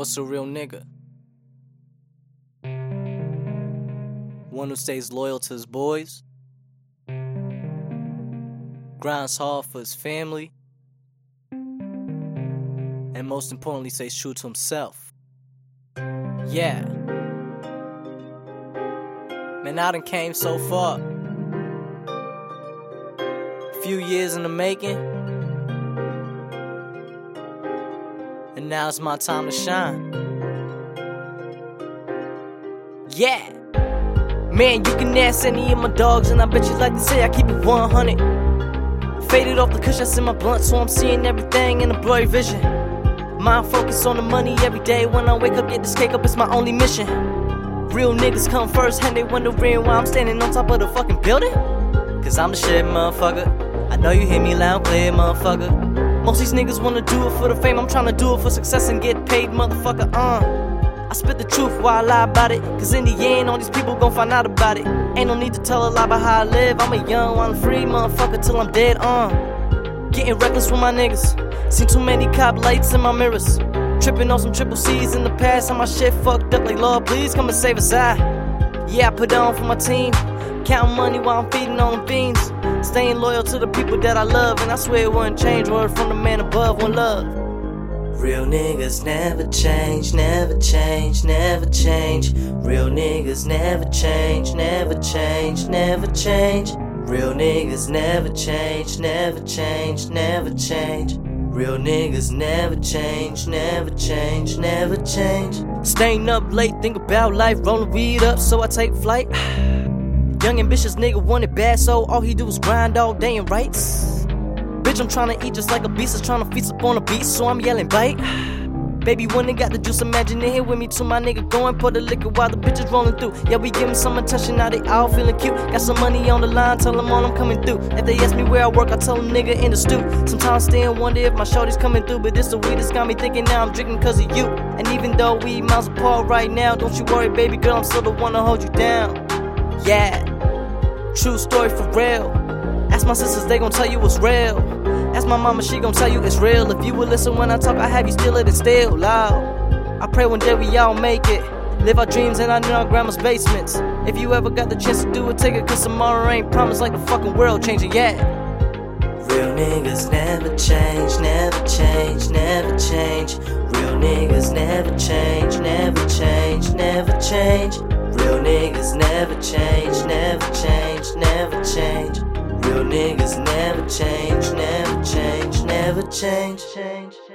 What's a real nigga? One who stays loyal to his boys, grinds hard for his family, and most importantly stays true to himself. Yeah. Man, I done came so far. Few years in the making, and now it's my time to shine. Yeah. Man, you can ask any of my dogs, and I bet you like to say I keep it 100. Faded off the cushion, I send my blunt, so I'm seeing everything in a blurry vision. Mind focused on the money every day. When I wake up, get this cake up, it's my only mission. Real niggas come first, and they wondering why I'm standing on top of the fucking building. Cause I'm the shit, motherfucker. I know you hear me loud, clear, motherfucker. Most these niggas wanna do it for the fame. I'm tryna do it for success and get paid, motherfucker. I spit the truth while I lie about it, cause in the end all these people gon' find out about it. Ain't no need to tell a lie about how I live. I'm a young, I'm free, motherfucker, till I'm dead. Getting reckless with my niggas. Seen too many cop lights in my mirrors. Tripping on some triple C's in the past, and my shit fucked up like, Lord, please come and save us. Yeah, I put on for my team. Counting money while I'm feeding on beans. Staying loyal to the people that I love, and I swear it wouldn't change. Word from the man above, one love. Real niggas never change, never change, never change. Real niggas never change, never change, never change. Real niggas never change, never change, never change. Real niggas never change, never change, never change. Staying up late, think about life, rolling weed up, so I take flight. Young ambitious nigga want it bad, so all he do is grind all day and writes. Bitch, I'm tryna eat just like a beast is tryna feast up on a beast, so I'm yelling bite. Baby, when they got the juice, imagine it here with me too. My nigga going for the liquor while the bitch is rolling through. Yeah, we giving some attention, now they all feeling cute. Got some money on the line, tell them all I'm coming through. If they ask me where I work, I tell them nigga in the stew. Sometimes stay and wonder if my shorty's coming through, but this the weed that's got me thinking now I'm drinking cause of you. And even though we miles apart right now, don't you worry, baby girl, I'm still the one to hold you down. Yeah, true story for real. Ask my sisters, they gon' tell you it's real. Ask my mama, she gon' tell you it's real. If you would listen when I talk, I have you steal it and still loud. I pray one day we all make it. Live our dreams and I in our grandma's basements. If you ever got the chance to do it, take it, cause tomorrow ain't promised like the fucking world changing yet. Real niggas never change, never change, never change. Real niggas never change, never change, never change. Real niggas never change, never change, never change. Real niggas never change, never change, never change.